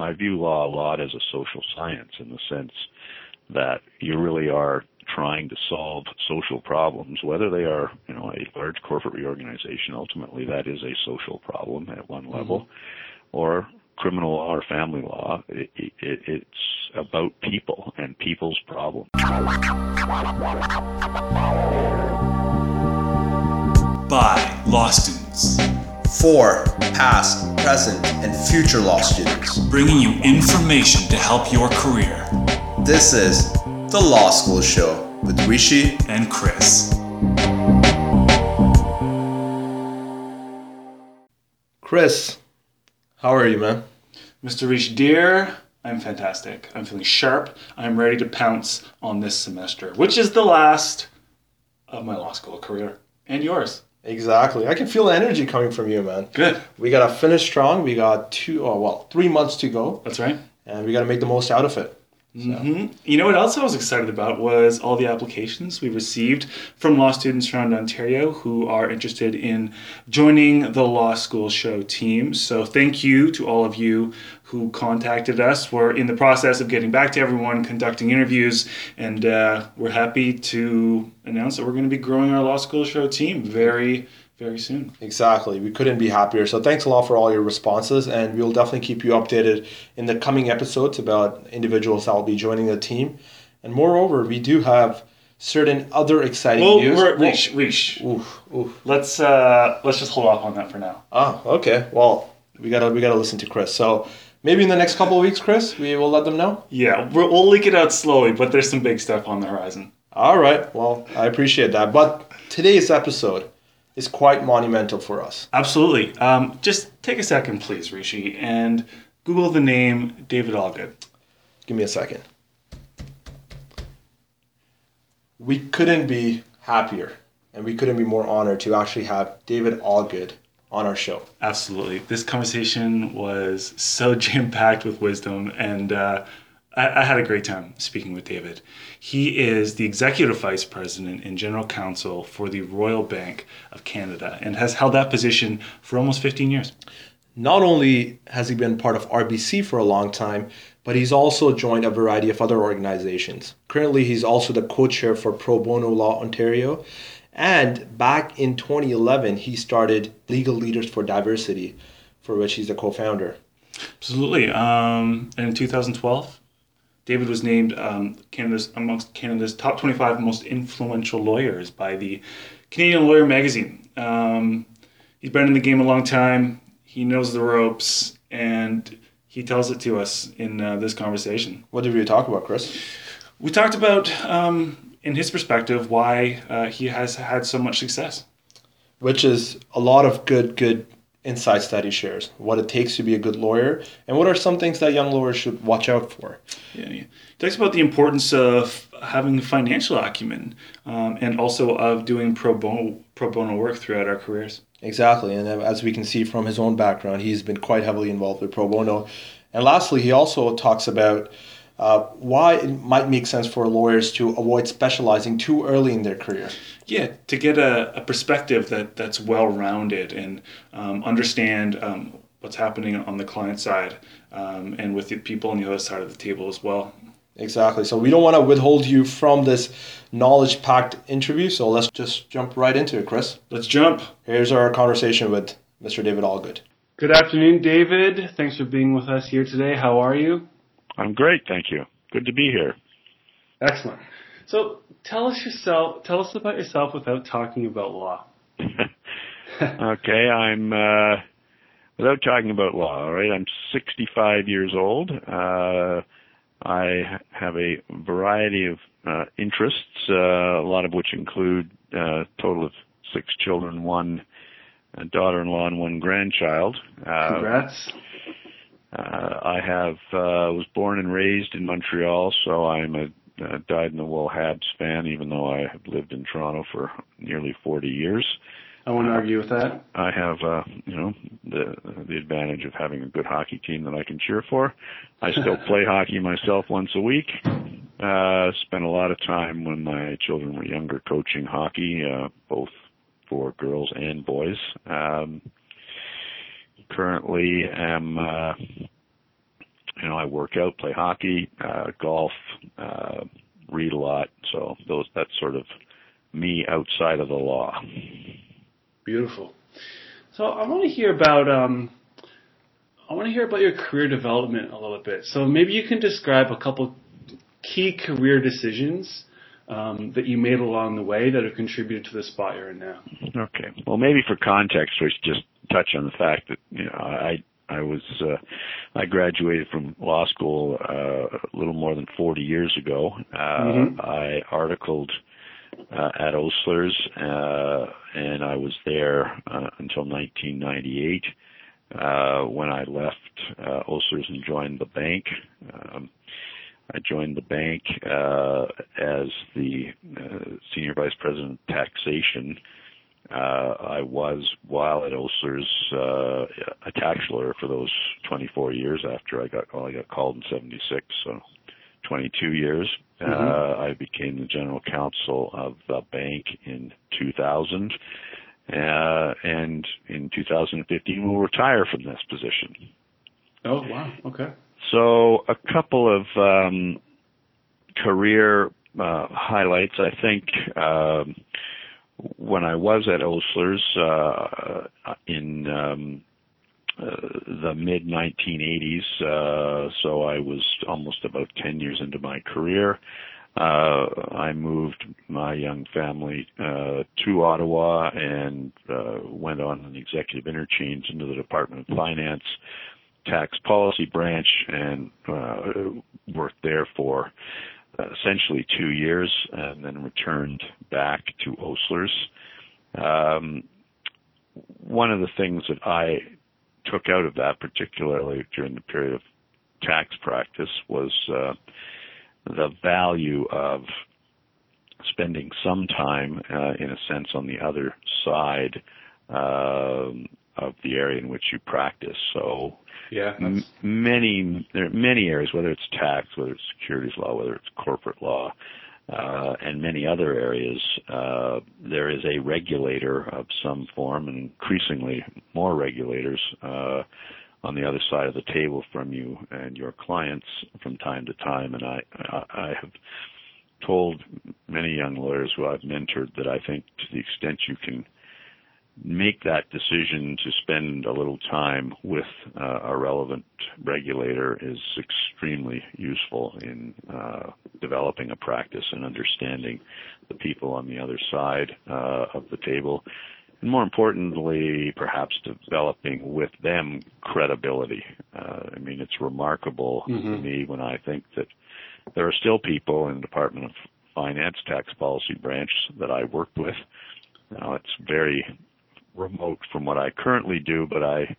I view law a lot as a social science in the sense that you really are trying to solve social problems, whether they are, you know, a large corporate reorganization, ultimately that is a social problem at one level, or criminal law or family law. It's about people and people's problems. By law students. For past, present, and future law students. Bringing you information to help your career. This is The Law School Show with Rishi and Chris. Chris, how are you, man? Mr. Rishi, dear, I'm fantastic. I'm feeling sharp. I'm ready to pounce on this semester, which is the last of my law school career and yours. Exactly. I can feel the energy coming from you, man. Good. We got to finish strong. We got 3 months to go. That's right. And we got to make the most out of it. So. Mm-hmm. You know what else I was excited about was all the applications we received from law students around Ontario who are interested in joining the Law School Show team. So thank you to all of you who contacted us. We're in the process of getting back to everyone, conducting interviews, and we're happy to announce that we're going to be growing our Law School Show team very, very soon. Exactly. We couldn't be happier. So thanks a lot for all your responses, and we'll definitely keep you updated in the coming episodes about individuals that will be joining the team. And moreover, we do have certain other exciting news. Let's just hold off on that for now. Ah, okay. Well, we gotta listen to Chris. So maybe in the next couple of weeks, Chris, we will let them know. Yeah, we'll leak it out slowly, but there's some big stuff on the horizon. All right. Well, I appreciate that. But today's episode is quite monumental for us. Absolutely. Just take a second, please, Rishi, and Google the name David Allgood. Give me a second. We couldn't be happier, and we couldn't be more honored to actually have David Allgood on our show. Absolutely. This conversation was so jam-packed with wisdom, and I had a great time speaking with David. He is the Executive Vice President and General Counsel for the Royal Bank of Canada and has held that position for almost 15 years. Not only has he been part of RBC for a long time, but he's also joined a variety of other organizations. Currently, he's also the co-chair for Pro Bono Law Ontario. And back in 2011, he started Legal Leaders for Diversity, for which he's the co-founder. Absolutely. And in 2012, David was named amongst Canada's top 25 most influential lawyers by the Canadian Lawyer magazine. He's been in the game a long time. He knows the ropes, and he tells it to us in this conversation. What did we talk about, Chris? We talked about, in his perspective, why he has had so much success. Which is a lot of good insights that he shares, what it takes to be a good lawyer, and what are some things that young lawyers should watch out for. Yeah, he talks about the importance of having financial acumen and also of doing pro bono work throughout our careers. Exactly, and as we can see from his own background, he's been quite heavily involved with pro bono. And lastly, he also talks about why it might make sense for lawyers to avoid specializing too early in their career. Yeah, to get a perspective that's well-rounded and understand what's happening on the client side and with the people on the other side of the table as well. Exactly. So we don't want to withhold you from this knowledge-packed interview, so let's just jump right into it, Chris. Let's jump. Here's our conversation with Mr. David Allgood. Good afternoon, David. Thanks for being with us here today. How are you? I'm great, thank you. Good to be here. Excellent. So tell us about yourself without talking about law. Okay, I'm, without talking about law, all right, I'm 65 years old. I have a variety of interests, a lot of which include a total of 6 children, 1 daughter-in-law and 1 grandchild. Congrats. I have was born and raised in Montreal, so I'm a dyed-in-the-wool Habs fan, even though I have lived in Toronto for nearly 40 years. I won't argue with that. I have, the advantage of having a good hockey team that I can cheer for. I still play hockey myself once a week. Spent a lot of time when my children were younger coaching hockey, both for girls and boys. Currently am I work out, play hockey, golf, read a lot. So that's sort of me outside of the law. Beautiful. So I want to hear about your career development a little bit. So maybe you can describe a couple key career decisions that you made along the way that have contributed to the spot you're in now. Okay. Well, maybe for context, we should just touch on the fact that I graduated from law school a little more than 40 years ago. I articled at Osler's, and I was there until 1998 when I left Osler's and joined the bank. I joined the bank as the Senior Vice President of Taxation. I was, while at Osler's, a tax lawyer for those 24 years after I got called in 76, so 22 years. I became the general counsel of the bank in 2000, and in 2015 we'll retire from this position. Oh, wow. Okay. So a couple of career highlights. I think when I was at Osler's in the mid-1980s, so I was almost about 10 years into my career, I moved my young family to Ottawa and went on an executive interchange into the Department of Finance tax policy branch and worked there for essentially 2 years and then returned back to Osler's. One of the things that I took out of that, particularly during the period of tax practice, was the value of spending some time, in a sense, on the other side of the area in which you practice. So yeah, there are many areas, whether it's tax, whether it's securities law, whether it's corporate law, and many other areas, there is a regulator of some form, and increasingly more regulators on the other side of the table from you and your clients from time to time. And I have told many young lawyers who I've mentored that I think to the extent you can make that decision to spend a little time with a relevant regulator is extremely useful in developing a practice and understanding the people on the other side of the table, and more importantly, perhaps developing with them credibility. I mean, it's remarkable to me when I think that there are still people in the Department of Finance tax policy branch that I worked with. Now, it's very remote from what I currently do, but I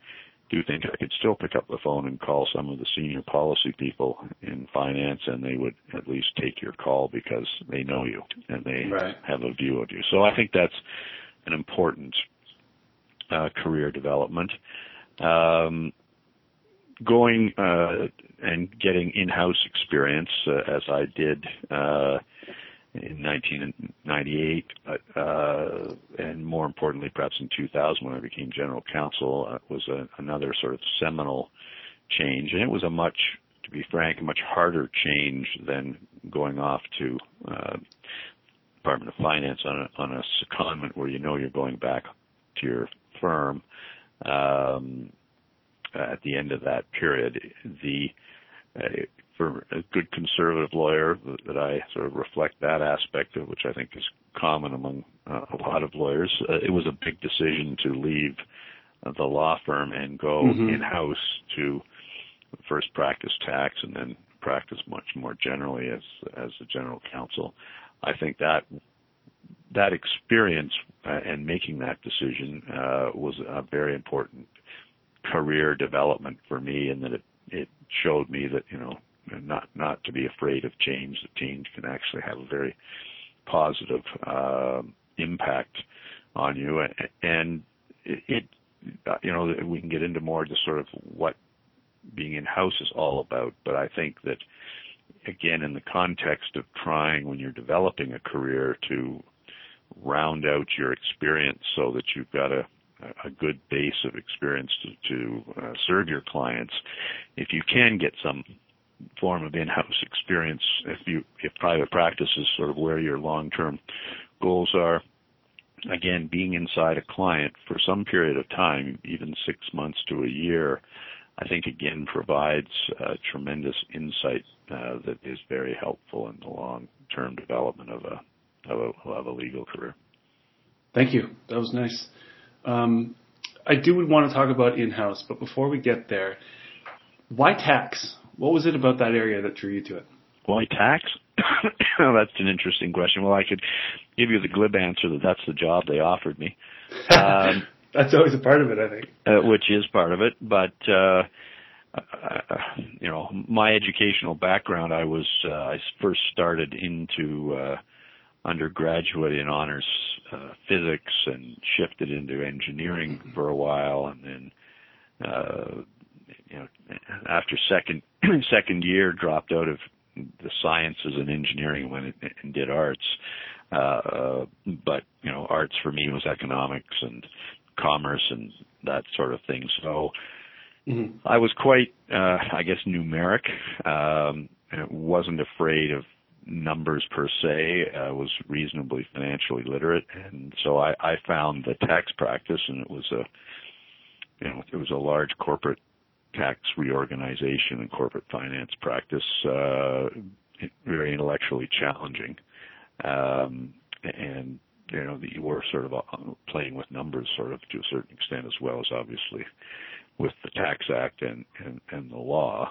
do think I could still pick up the phone and call some of the senior policy people in finance, and they would at least take your call because they know you and they have a view of you. So I think that's an important career development. Going and getting in-house experience, as I did in 1998, and more importantly, perhaps in 2000 when I became general counsel, was another sort of seminal change. And it was to be frank, a much harder change than going off to Department of Finance on a secondment where you know you're going back to your firm at the end of that period. For a good conservative lawyer, that I sort of reflect that aspect of, which I think is common among a lot of lawyers, it was a big decision to leave the law firm and go in-house to first practice tax and then practice much more generally as a general counsel. I think that experience and making that decision was a very important career development for me, and that it showed me that, not to be afraid of change. That change can actually have a very positive impact on you. And we can get into more just sort of what being in-house is all about. But I think that, again, in the context of trying, when you're developing a career, to round out your experience so that you've got a good base of experience to serve your clients, if you can get some form of in-house experience if private practice is sort of where your long-term goals are. Again, being inside a client for some period of time, even 6 months to a year, I think again provides tremendous insight that is very helpful in the long-term development of a legal career. Thank you. That was nice. I do want to talk about in-house, but before we get there, why tax? What was it about that area that drew you to it? Why tax? That's an interesting question. Well, I could give you the glib answer that that's the job they offered me. That's always a part of it, I think. Which is part of it, but my educational background, I first started into undergraduate in honors physics and shifted into engineering for a while, and then after second year dropped out of the sciences and engineering and did arts. But arts for me was economics and commerce and that sort of thing. So I was quite, numeric. Wasn't afraid of numbers per se. I was reasonably financially literate, and so I found the tax practice, and it was a large corporate tax reorganization and corporate finance practice, very intellectually challenging. And that you were sort of playing with numbers sort of to a certain extent, as well as obviously with the Tax Act and the law.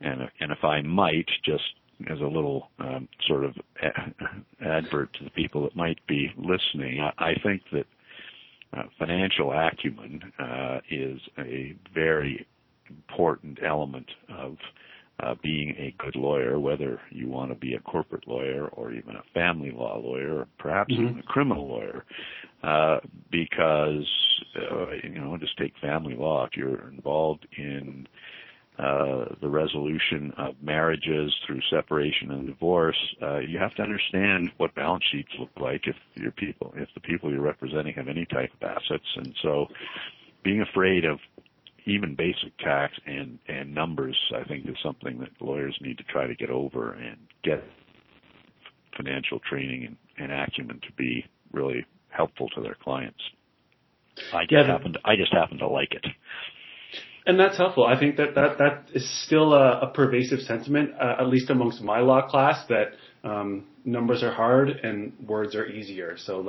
And if I might, just as a little sort of advert to the people that might be listening, I think that financial acumen is a very important element of being a good lawyer, whether you want to be a corporate lawyer or even a family law lawyer, or perhaps even a criminal lawyer, because, just take family law. If you're involved in the resolution of marriages through separation and divorce, you have to understand what balance sheets look like if the people you're representing have any type of assets. And so being afraid of even basic tax and numbers, I think, is something that lawyers need to try to get over and get financial training and acumen to be really helpful to their clients. I just happen to like it. And that's helpful. I think that is still a pervasive sentiment, at least amongst my law class, that numbers are hard and words are easier. So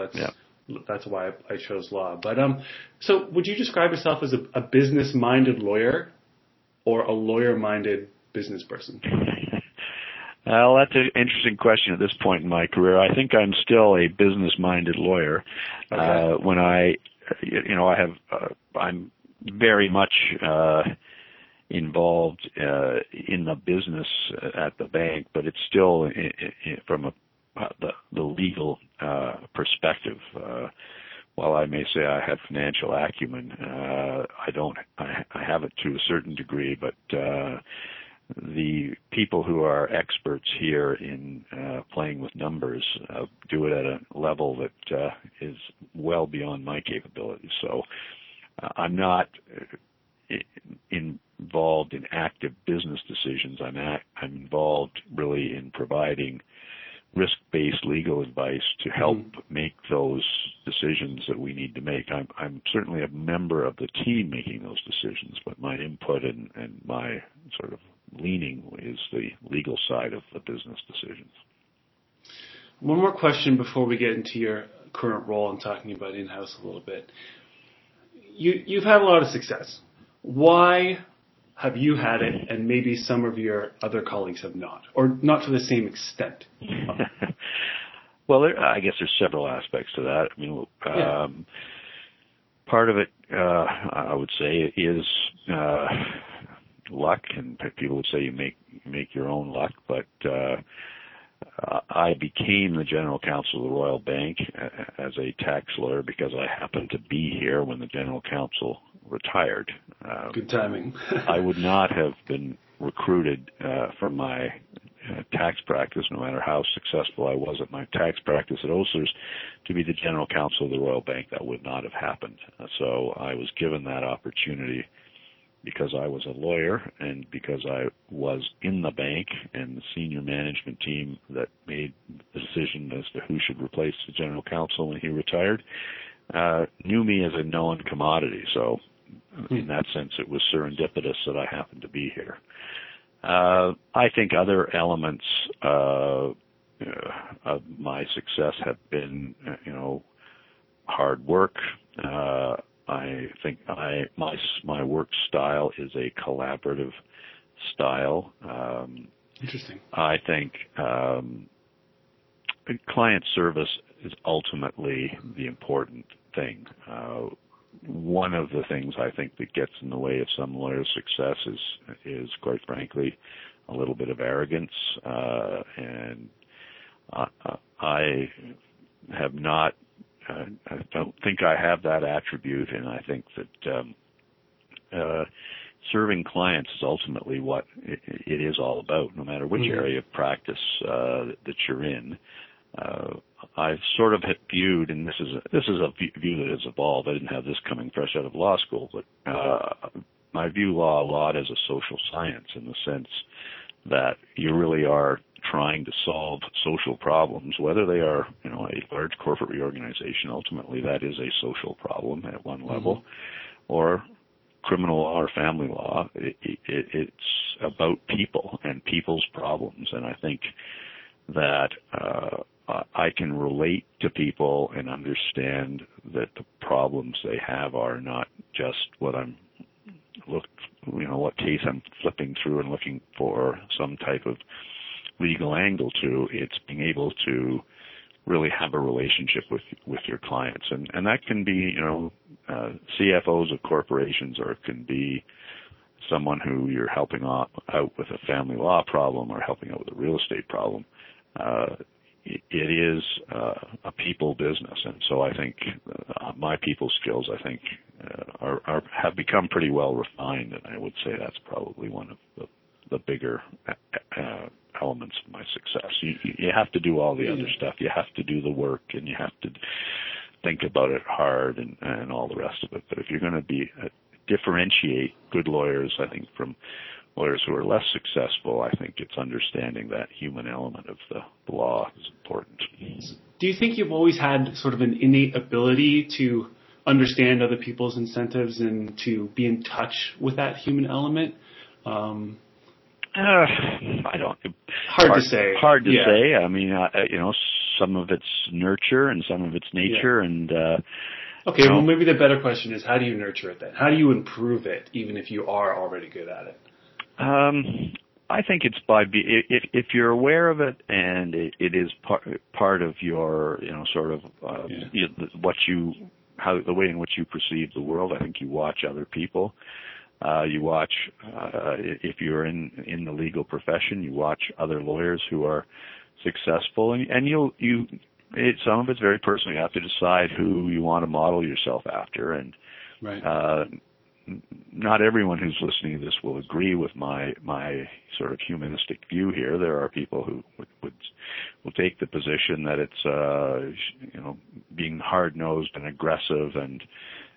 that's why I chose law. But so would you describe yourself as a business-minded lawyer or a lawyer-minded business person? Well, that's an interesting question at this point in my career. I think I'm still a business-minded lawyer. Okay. When I'm very much involved in the business at the bank, but it's still from the legal perspective. While I may say I have financial acumen, I have it to a certain degree, but the people who are experts here in playing with numbers do it at a level that is well beyond my capabilities. So I'm not involved in active business decisions. I'm involved really in providing risk-based legal advice to help make those decisions that we need to make. I'm certainly a member of the team making those decisions, but my input and my sort of leaning is the legal side of the business decisions. One more question before we get into your current role and talking about in-house a little bit. You've had a lot of success. Why have you had it, and maybe some of your other colleagues have not, or not to the same extent? Well, I guess there's several aspects to that. Part of it, I would say, is luck, and people would say you make your own luck, but I became the general counsel of the Royal Bank as a tax lawyer because I happened to be here when the general counsel retired. Good timing. I would not have been recruited from my tax practice, no matter how successful I was at my tax practice at Osler's, to be the general counsel of the Royal Bank. That would not have happened. So I was given that opportunity because I was a lawyer and because I was in the bank and the senior management team that made the decision as to who should replace the general counsel when he retired, knew me as a known commodity. So in that sense, it was serendipitous that I happened to be here. I think other elements of my success have been, hard work. I think my work style is a collaborative style. Interesting. I think client service is ultimately the important thing. One of the things I think that gets in the way of some lawyers' success is quite frankly a little bit of arrogance, and I have not. I don't think I have that attribute, and I think that serving clients is ultimately what it is all about, no matter which area of practice that you're in. I've sort of viewed, and this is a view that has evolved. I didn't have this coming fresh out of law school, but I view law a lot as a social science in the sense that you really are trying to solve social problems, whether they are, a large corporate reorganization. Ultimately, that is a social problem at one level, or criminal law or family law. It's about people and people's problems, and I think that I can relate to people and understand that the problems they have are not just what what case I'm flipping through and looking for some type of legal angle to. It's being able to really have a relationship with your clients, and that can be CFOs of corporations, or it can be someone who you're helping out with a family law problem or helping out with a real estate problem. It is a people business, and so I think my people skills, I think, have become pretty well refined, and I would say that's probably one of the bigger elements of my success. You have to do all the other stuff. You have to do the work, and you have to think about it hard and all the rest of it. But if you're going to differentiate good lawyers, I think, from lawyers who are less successful, I think it's understanding that human element of the law is important. Do you think you've always had sort of an innate ability to understand other people's incentives and to be in touch with that human element? I don't. Hard to say. Hard to say. I mean, some of it's nurture and some of it's nature, and. Okay. Well, maybe the better question is, how do you nurture it then? How do you improve it, even if you are already good at it? I think it's if you're aware of it and it is part of your, the way in which you perceive the world. I think you watch other people. You watch, if you're in the legal profession, you watch other lawyers who are successful, and some of it's very personal. You have to decide who you want to model yourself after, and right. Not everyone who's listening to this will agree with my sort of humanistic view here. There are people who will take the position that it's being hard-nosed and aggressive and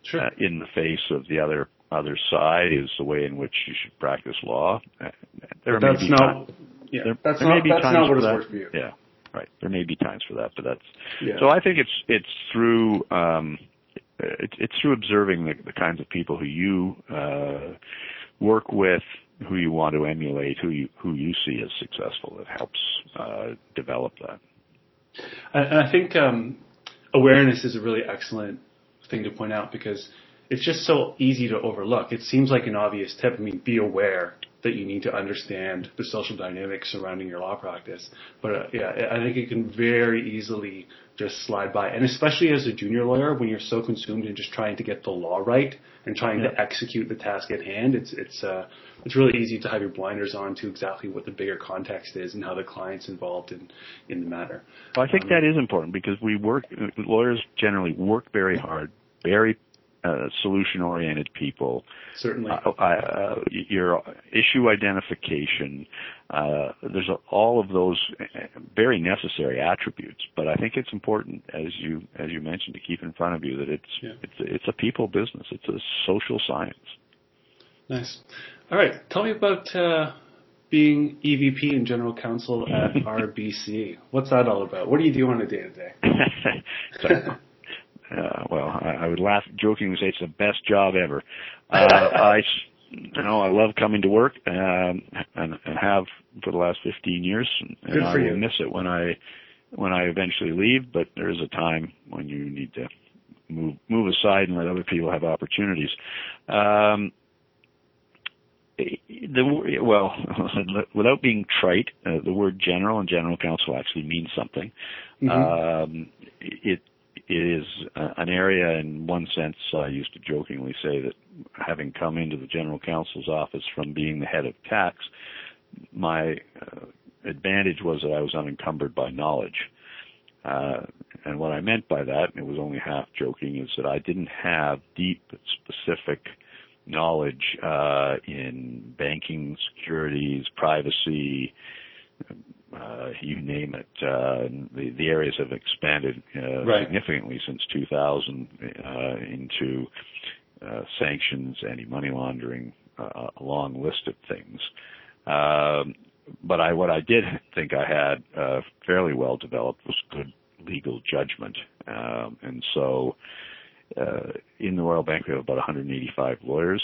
sure. In the face of the other side is the way in which you should practice law. That's not what it's worth for you. Yeah, right. There may be times for that, but that's so. I think it's through. It's through observing the kinds of people who you work with, who you want to emulate, who you see as successful. It helps develop that. And I think awareness is a really excellent thing to point out, because it's just so easy to overlook. It seems like an obvious tip. I mean, be aware that you need to understand the social dynamics surrounding your law practice. But I think it can very easily just slide by. And especially as a junior lawyer, when you're so consumed in just trying to get the law right and trying to execute the task at hand, it's really easy to have your blinders on to exactly what the bigger context is and how the client's involved in the matter. Well, I think that is important, because lawyers generally work very hard, very solution-oriented people. Certainly. Your issue identification, there's all of those very necessary attributes, but I think it's important, as you mentioned, to keep in front of you that it's a people business. It's a social science. Nice. All right. Tell me about being EVP and General Counsel at RBC. What's that all about? What do you do on a day-to-day? I would laugh jokingly say it's the best job ever. I love coming to work and have for the last 15 years. And I will miss it when I eventually leave, but there is a time when you need to move aside and let other people have opportunities. Without being trite, the word general and general counsel actually means something. Mm-hmm. It is an area, in one sense, I used to jokingly say that having come into the general counsel's office from being the head of tax, my advantage was that I was unencumbered by knowledge. And what I meant by that, it was only half joking, is that I didn't have deep, specific knowledge in banking, securities, privacy, you name it. The areas have expanded significantly since 2000 into sanctions, anti-money laundering, a long list of things. But what I did think I had fairly well developed was good legal judgment. And so in the Royal Bank, we have about 185 lawyers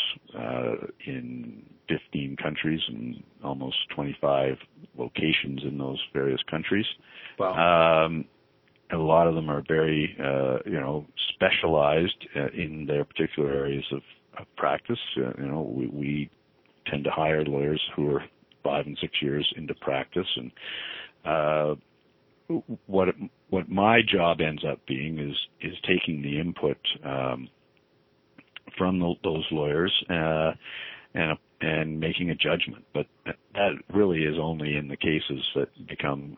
in 15 countries and almost 25 locations in those various countries. Wow. A lot of them are very, specialized in their particular areas of practice. We tend to hire lawyers who are 5 and 6 years into practice, and what my job ends up being is taking the input from those lawyers and making a judgment. But that really is only in the cases that become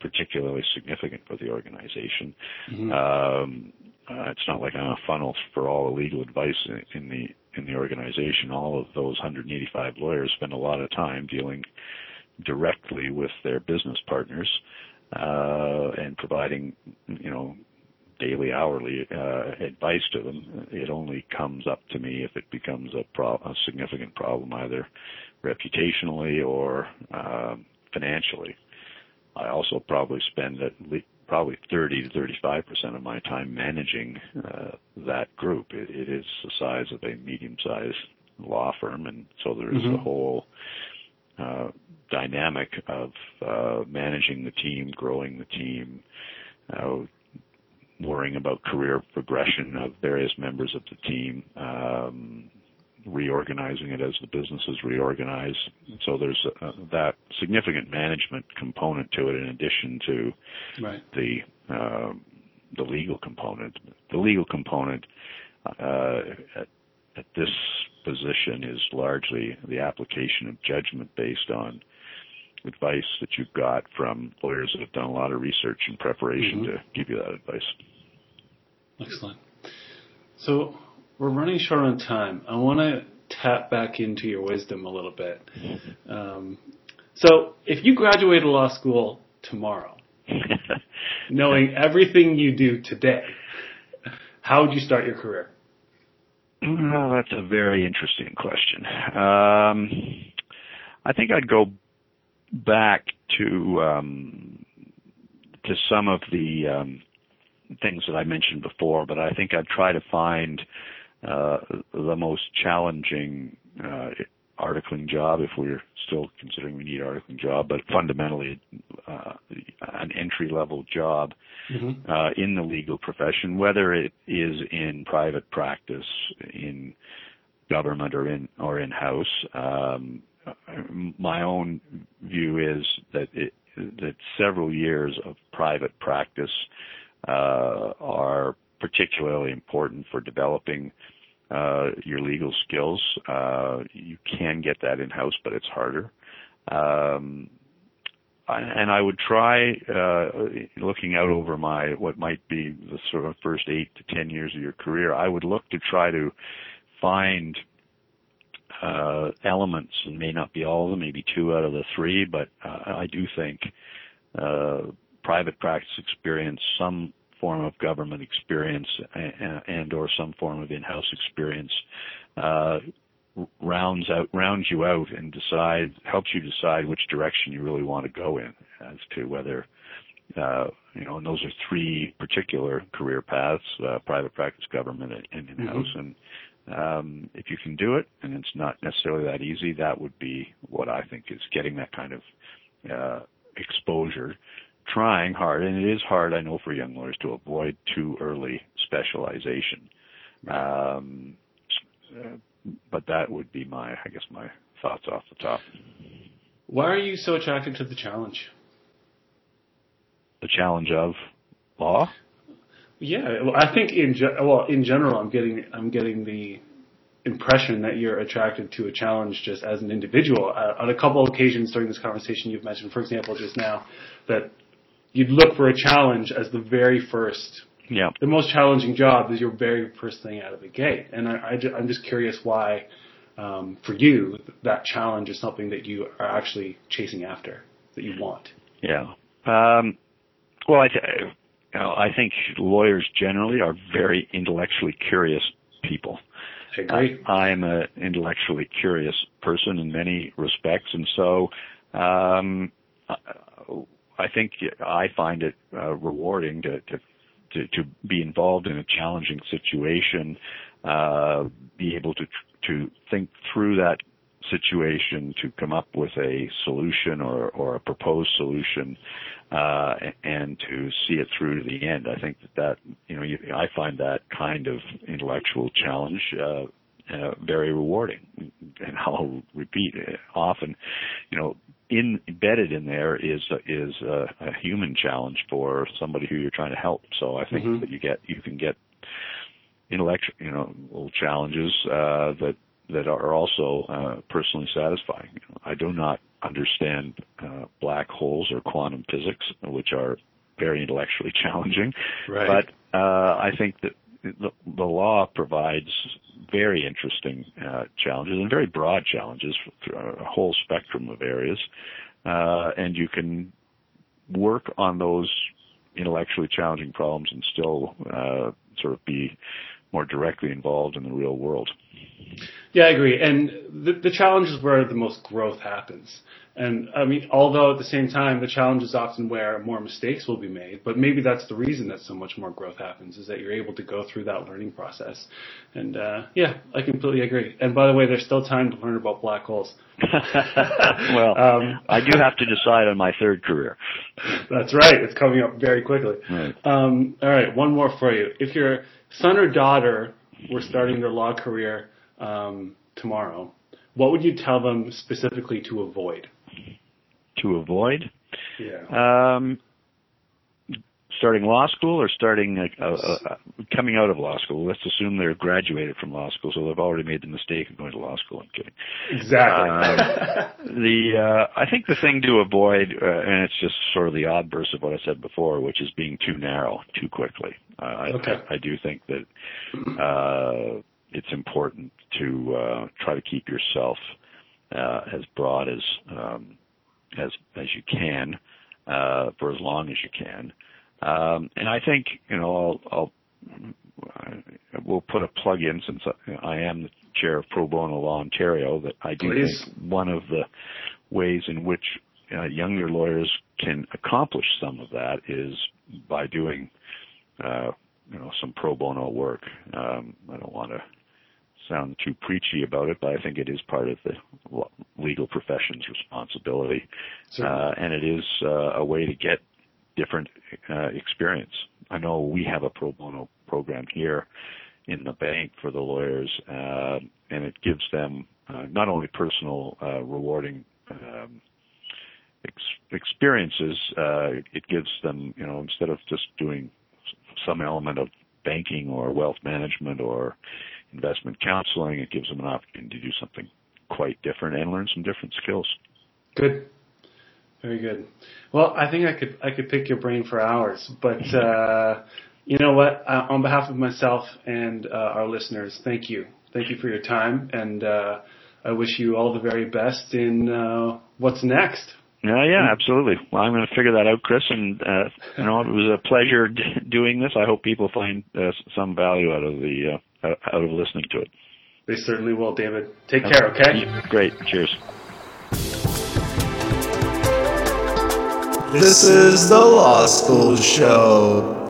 particularly significant for the organization. Mm-hmm. It's not like I'm a funnel for all the legal advice in the organization. All of those 185 lawyers spend a lot of time dealing directly with their business partners and providing, daily, hourly advice to them. It only comes up to me if it becomes a significant problem, either reputationally or financially. I also probably spend at least probably 30 to 35% of my time managing that group. It is the size of a medium-sized law firm, and so there is mm-hmm. a whole dynamic of managing the team, growing the team, worrying about career progression of various members of the team, reorganizing it as the business is reorganized. So there's that significant management component to it in addition to the legal component. The legal component at this position is largely the application of judgment based on advice that you've got from lawyers that have done a lot of research and preparation mm-hmm. to give you that advice. Excellent. So we're running short on time. I want to tap back into your wisdom a little bit. Mm-hmm. So if you graduated law school tomorrow, knowing everything you do today, how would you start your career? Well, that's a very interesting question. I think I'd go back to some of the things that I mentioned before, but I think I'd try to find the most challenging articling job, if we're still considering we need articling job, but fundamentally an entry-level job mm-hmm. In the legal profession, whether it is in private practice, in government, or in-house. My own view is that several years of private practice are particularly important for developing your legal skills. You can get that in-house, but it's harder. And I would try looking out over what might be the sort of first 8 to 10 years of your career. I would look to try to find elements, and may not be all of them, maybe 2 out of the 3, but I do think private practice experience, some form of government experience, and or some form of in-house experience rounds you out and helps you decide which direction you really want to go in as to whether, and those are three particular career paths, private practice, government, and in-house. Mm-hmm. And if you can do it, and it's not necessarily that easy, that would be what I think is getting that kind of exposure, trying hard. And it is hard, I know, for young lawyers to avoid too early specialization. But that would be my thoughts off the top. Why are you so attracted to the challenge? The challenge of law? Yeah, well, I think in general, I'm getting the impression that you're attracted to a challenge just as an individual. On a couple of occasions during this conversation, you've mentioned, for example, just now, that you'd look for a challenge as the very first. Yeah. The most challenging job is your very first thing out of the gate. And I'm just curious why, for you, that challenge is something that you are actually chasing after, that you want. Yeah. I think lawyers generally are very intellectually curious people. I agree. I'm an intellectually curious person in many respects. And so, I think I find it rewarding to be involved in a challenging situation, be able to think through that situation, to come up with a solution or a proposed solution, and to see it through to the end. I think I find that kind of intellectual challenge very rewarding. And I'll repeat often, embedded in there is a human challenge for somebody who you're trying to help. So I think that you can get intellectual, little challenges that are also personally satisfying. I do not understand black holes or quantum physics, which are very intellectually challenging. Right. But I think that the law provides very interesting challenges and very broad challenges through a whole spectrum of areas, and you can work on those intellectually challenging problems and still sort of be more directly involved in the real world. Yeah, I agree. And the challenge is where the most growth happens. And I mean, although at the same time, the challenge is often where more mistakes will be made, but maybe that's the reason that so much more growth happens, is that you're able to go through that learning process. And yeah, I completely agree. And by the way, there's still time to learn about black holes. Well, I do have to decide on my third career. That's right. It's coming up very quickly. Right. All right, one more for you. If your son or daughter were starting their law career tomorrow, what would you tell them specifically to avoid? To avoid? Yeah. Starting law school or coming out of law school? Let's assume they're graduated from law school, so they've already made the mistake of going to law school. I'm kidding. Exactly. I think the thing to avoid, and it's just sort of the obverse of what I said before, which is being too narrow too quickly. I do think that it's important to try to keep yourself as broad as you can for as long as you can. And I think, we'll put a plug in, since I am the chair of Pro Bono Law Ontario, that I do think one of the ways in which younger lawyers can accomplish some of that is by doing, some pro bono work. I don't want to sound too preachy about it, but I think it is part of the legal profession's responsibility. And it is a way to get different experience. I know we have a pro bono program here in the bank for the lawyers, and it gives them not only personal rewarding experiences, it gives them, instead of just doing some element of banking or wealth management or investment counseling, it gives them an opportunity to do something quite different and learn some different skills. Good. Very good. Well, I think I could pick your brain for hours, but you know what? On behalf of myself and our listeners, thank you. Thank you for your time, and I wish you all the very best in what's next. Yeah, absolutely. Well, I'm going to figure that out, Chris, and it was a pleasure doing this. I hope people find some value out of listening to it. They certainly will, David. Take care, okay? Great. Cheers. This is The Law School Show.